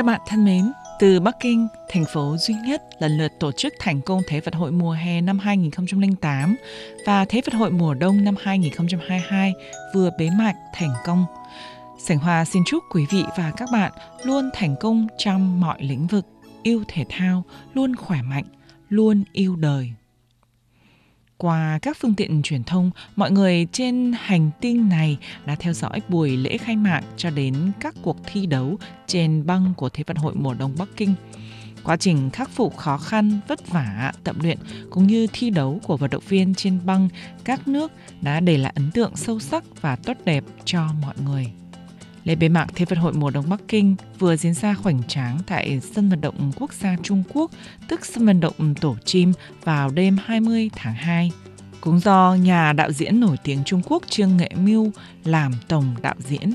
Các bạn thân mến, từ Bắc Kinh, thành phố duy nhất lần lượt tổ chức thành công Thế vận hội mùa hè năm 2008 và Thế vận hội mùa đông năm 2022 vừa bế mạc thành công. Sảnh Hoa xin chúc quý vị và các bạn luôn thành công trong mọi lĩnh vực, yêu thể thao, luôn khỏe mạnh, luôn yêu đời. Qua các phương tiện truyền thông, mọi người trên hành tinh này đã theo dõi buổi lễ khai mạc cho đến các cuộc thi đấu trên băng của Thế vận hội mùa đông Bắc Kinh. Quá trình khắc phục khó khăn, vất vả, tập luyện cũng như thi đấu của vận động viên trên băng các nước đã để lại ấn tượng sâu sắc và tốt đẹp cho mọi người. Lễ bế mạc Thế vận hội mùa đông Bắc Kinh vừa diễn ra hoành tráng tại sân vận động quốc gia Trung Quốc, tức sân vận động Tổ Chim vào đêm 20 tháng 2. Cũng do nhà đạo diễn nổi tiếng Trung Quốc Trương Nghệ Mưu làm tổng đạo diễn.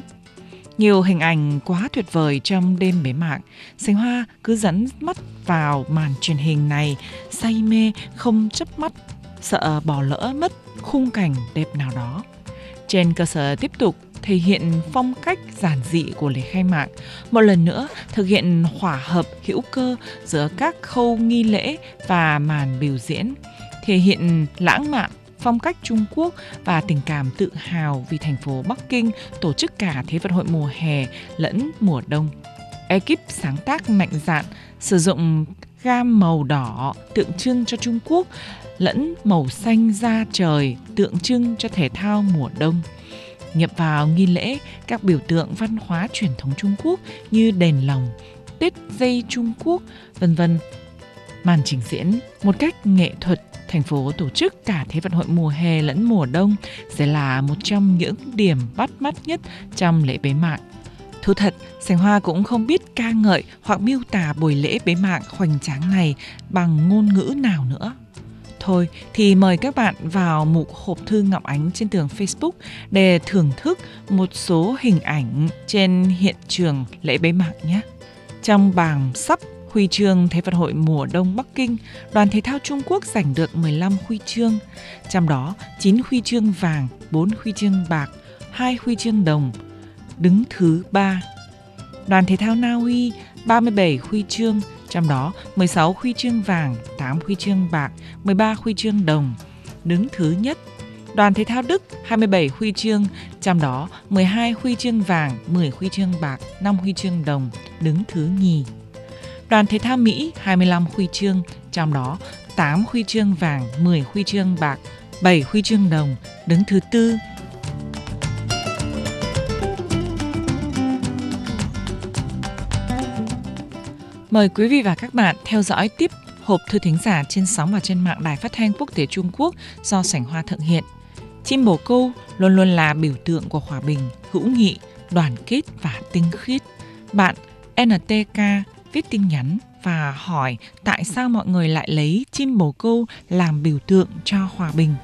Nhiều hình ảnh quá tuyệt vời trong đêm bế mạc, Sánh Hoa cứ dẫn mắt vào màn truyền hình này, say mê không chớp mắt, sợ bỏ lỡ mất khung cảnh đẹp nào đó. Trên cơ sở tiếp tục thể hiện phong cách giản dị của lễ khai mạc, một lần nữa thực hiện hòa hợp hữu cơ giữa các khâu nghi lễ và màn biểu diễn, thể hiện lãng mạn, phong cách Trung Quốc và tình cảm tự hào vì thành phố Bắc Kinh tổ chức cả Thế vận hội mùa hè lẫn mùa đông. Ekip sáng tác mạnh dạn sử dụng gam màu đỏ tượng trưng cho Trung Quốc lẫn màu xanh da trời tượng trưng cho thể thao mùa đông. Nhập vào nghi lễ các biểu tượng văn hóa truyền thống Trung Quốc như đèn lồng, tết dây Trung Quốc, vân vân. Màn trình diễn một cách nghệ thuật, thành phố tổ chức cả Thế vận hội mùa hè lẫn mùa đông sẽ là một trong những điểm bắt mắt nhất trong lễ bế mạc. Thú thật, Sánh Hoa cũng không biết ca ngợi hoặc miêu tả buổi lễ bế mạc hoành tráng này bằng ngôn ngữ nào nữa. Thôi thì mời các bạn vào mục hộp thư Ngọc Ánh trên tường Facebook để thưởng thức một số hình ảnh trên hiện trường lễ bế mạc nhé. Trong bảng sắp huy chương Thế vận hội mùa đông Bắc Kinh, đoàn thể thao Trung Quốc giành được 15 huy chương, trong đó 9 huy chương vàng, 4 huy chương bạc, 2 huy chương đồng, đứng thứ 3. Đoàn thể thao Na Uy 37 huy chương, trong đó 16 huy chương vàng, 8 huy chương bạc, 13 huy chương đồng, đứng thứ nhất. Đoàn thể thao Đức 27 huy chương, trong đó 12 huy chương vàng, 10 huy chương bạc, 5 huy chương đồng, đứng thứ nhì. Đoàn thể thao Mỹ 25 huy chương, trong đó 8 huy chương vàng, 10 huy chương bạc, 7 huy chương đồng, đứng thứ tư. Mời quý vị và các bạn theo dõi tiếp hộp thư thính giả trên sóng và trên mạng Đài Phát thanh Quốc tế Trung Quốc do Sảnh Hoa thực hiện. Chim bồ câu luôn luôn là biểu tượng của hòa bình, hữu nghị, đoàn kết và tinh khiết. Bạn NTK viết tin nhắn và hỏi tại sao mọi người lại lấy chim bồ câu làm biểu tượng cho hòa bình.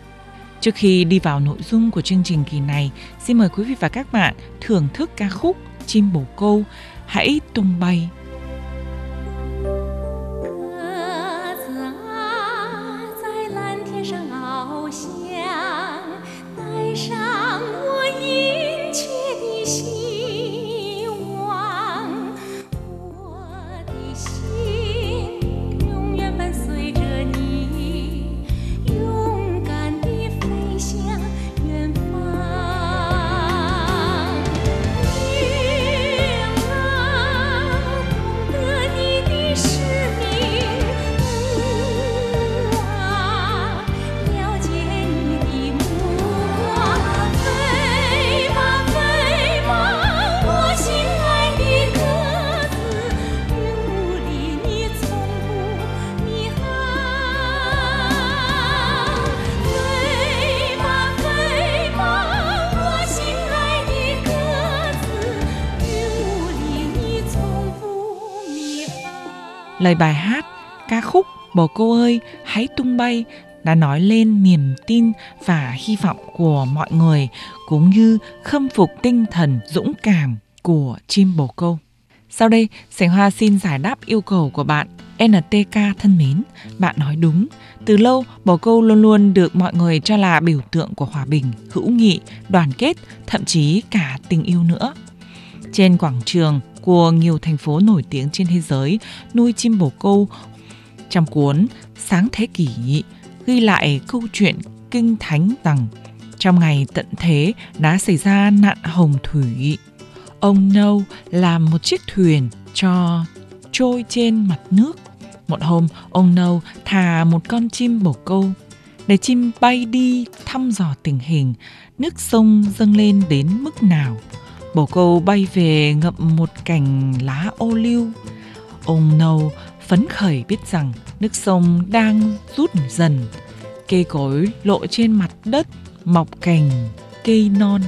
Trước khi đi vào nội dung của chương trình kỳ này, xin mời quý vị và các bạn thưởng thức ca khúc Chim bồ câu Hãy tung bay. Lời bài hát, ca khúc Bồ Câu Ơi, Hãy Tung Bay đã nói lên niềm tin và hy vọng của mọi người cũng như khâm phục tinh thần dũng cảm của chim bồ câu. Sau đây, Sánh Hoa xin giải đáp yêu cầu của bạn NTK thân mến. Bạn nói đúng, từ lâu bồ câu luôn luôn được mọi người cho là biểu tượng của hòa bình, hữu nghị, đoàn kết, thậm chí cả tình yêu nữa. Trên quảng trường của nhiều thành phố nổi tiếng trên thế giới nuôi chim bồ câu. Trong cuốn Sáng Thế Kỷ ghi lại câu chuyện kinh thánh rằng trong ngày tận thế đã xảy ra nạn hồng thủy. Ông Nâu làm một chiếc thuyền cho trôi trên mặt nước. Một hôm, ông Nâu thả một con chim bồ câu để chim bay đi thăm dò tình hình nước sông dâng lên đến mức nào. Bồ câu bay về ngậm một cành lá ô liu. Ông Nâu phấn khởi biết rằng nước sông đang rút dần. Cây cối lộ trên mặt đất mọc cành cây non,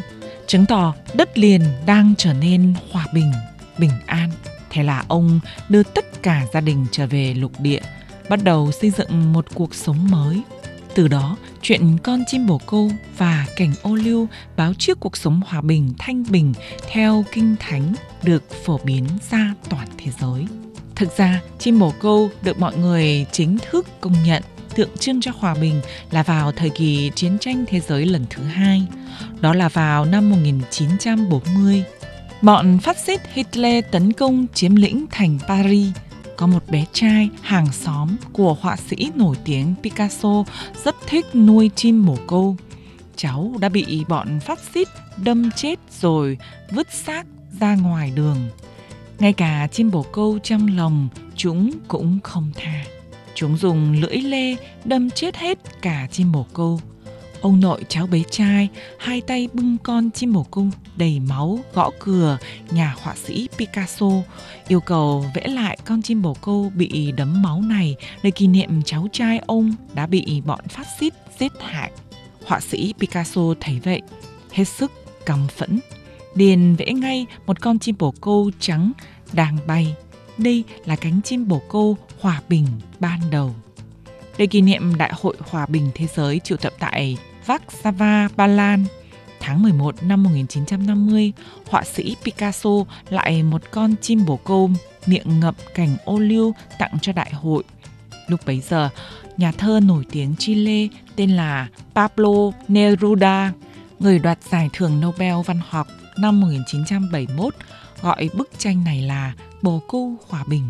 chứng tỏ đất liền đang trở nên hòa bình, bình an. Thế là ông đưa tất cả gia đình trở về lục địa, bắt đầu xây dựng một cuộc sống mới. Từ đó, chuyện con chim bồ câu và cảnh ô liu báo trước cuộc sống hòa bình, thanh bình theo Kinh Thánh được phổ biến ra toàn thế giới. Thực ra, chim bồ câu được mọi người chính thức công nhận tượng trưng cho hòa bình là vào thời kỳ chiến tranh thế giới lần thứ hai, đó là vào năm 1940. Bọn phát xít Hitler tấn công chiếm lĩnh thành Paris. Có một bé trai hàng xóm của họa sĩ nổi tiếng Picasso rất thích nuôi chim bồ câu. Cháu đã bị bọn phát xít đâm chết rồi vứt xác ra ngoài đường. Ngay cả chim bồ câu trong lồng chúng cũng không tha. Chúng dùng lưỡi lê đâm chết hết cả chim bồ câu. Ông nội cháu bé trai hai tay bưng con chim bồ câu đầy máu gõ cửa nhà họa sĩ Picasso, yêu cầu vẽ lại con chim bồ câu bị đấm máu này để kỷ niệm cháu trai ông đã bị bọn phát xít giết hại. Họa sĩ Picasso thấy vậy, hết sức căm phẫn, liền vẽ ngay một con chim bồ câu trắng đang bay. Đây là cánh chim bồ câu hòa bình ban đầu. Để kỷ niệm Đại hội Hòa bình Thế giới triệu tập tại Warsaw, Ba Lan, tháng 11 năm 1950, họa sĩ Picasso lại một con chim bồ câu miệng ngậm cành ô liu tặng cho đại hội. Lúc bấy giờ, nhà thơ nổi tiếng Chile tên là Pablo Neruda, người đoạt giải thưởng Nobel văn học năm 1971, gọi bức tranh này là Bồ Câu Hòa Bình.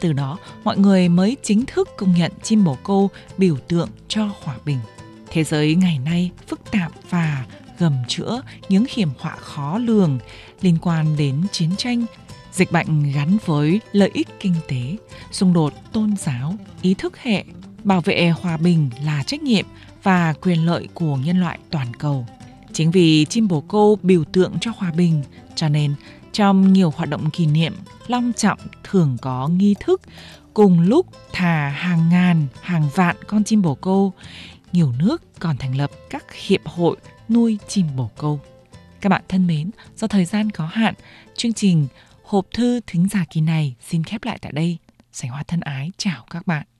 Từ đó, mọi người mới chính thức công nhận chim bồ câu biểu tượng cho hòa bình. Thế giới ngày nay phức tạp và gầm chữa những hiểm họa khó lường liên quan đến chiến tranh, dịch bệnh gắn với lợi ích kinh tế, xung đột tôn giáo, ý thức hệ. Bảo vệ hòa bình là trách nhiệm và quyền lợi của nhân loại toàn cầu. Chính vì chim bồ câu biểu tượng cho hòa bình, cho nên trong nhiều hoạt động kỷ niệm long trọng thường có nghi thức cùng lúc thả hàng ngàn, hàng vạn con chim bồ câu. Nhiều nước còn thành lập các hiệp hội nuôi chim bồ câu. Các bạn thân mến, do thời gian có hạn, chương trình Hộp thư thính giả kỳ này xin khép lại tại đây. Sánh Hoa thân ái chào các bạn.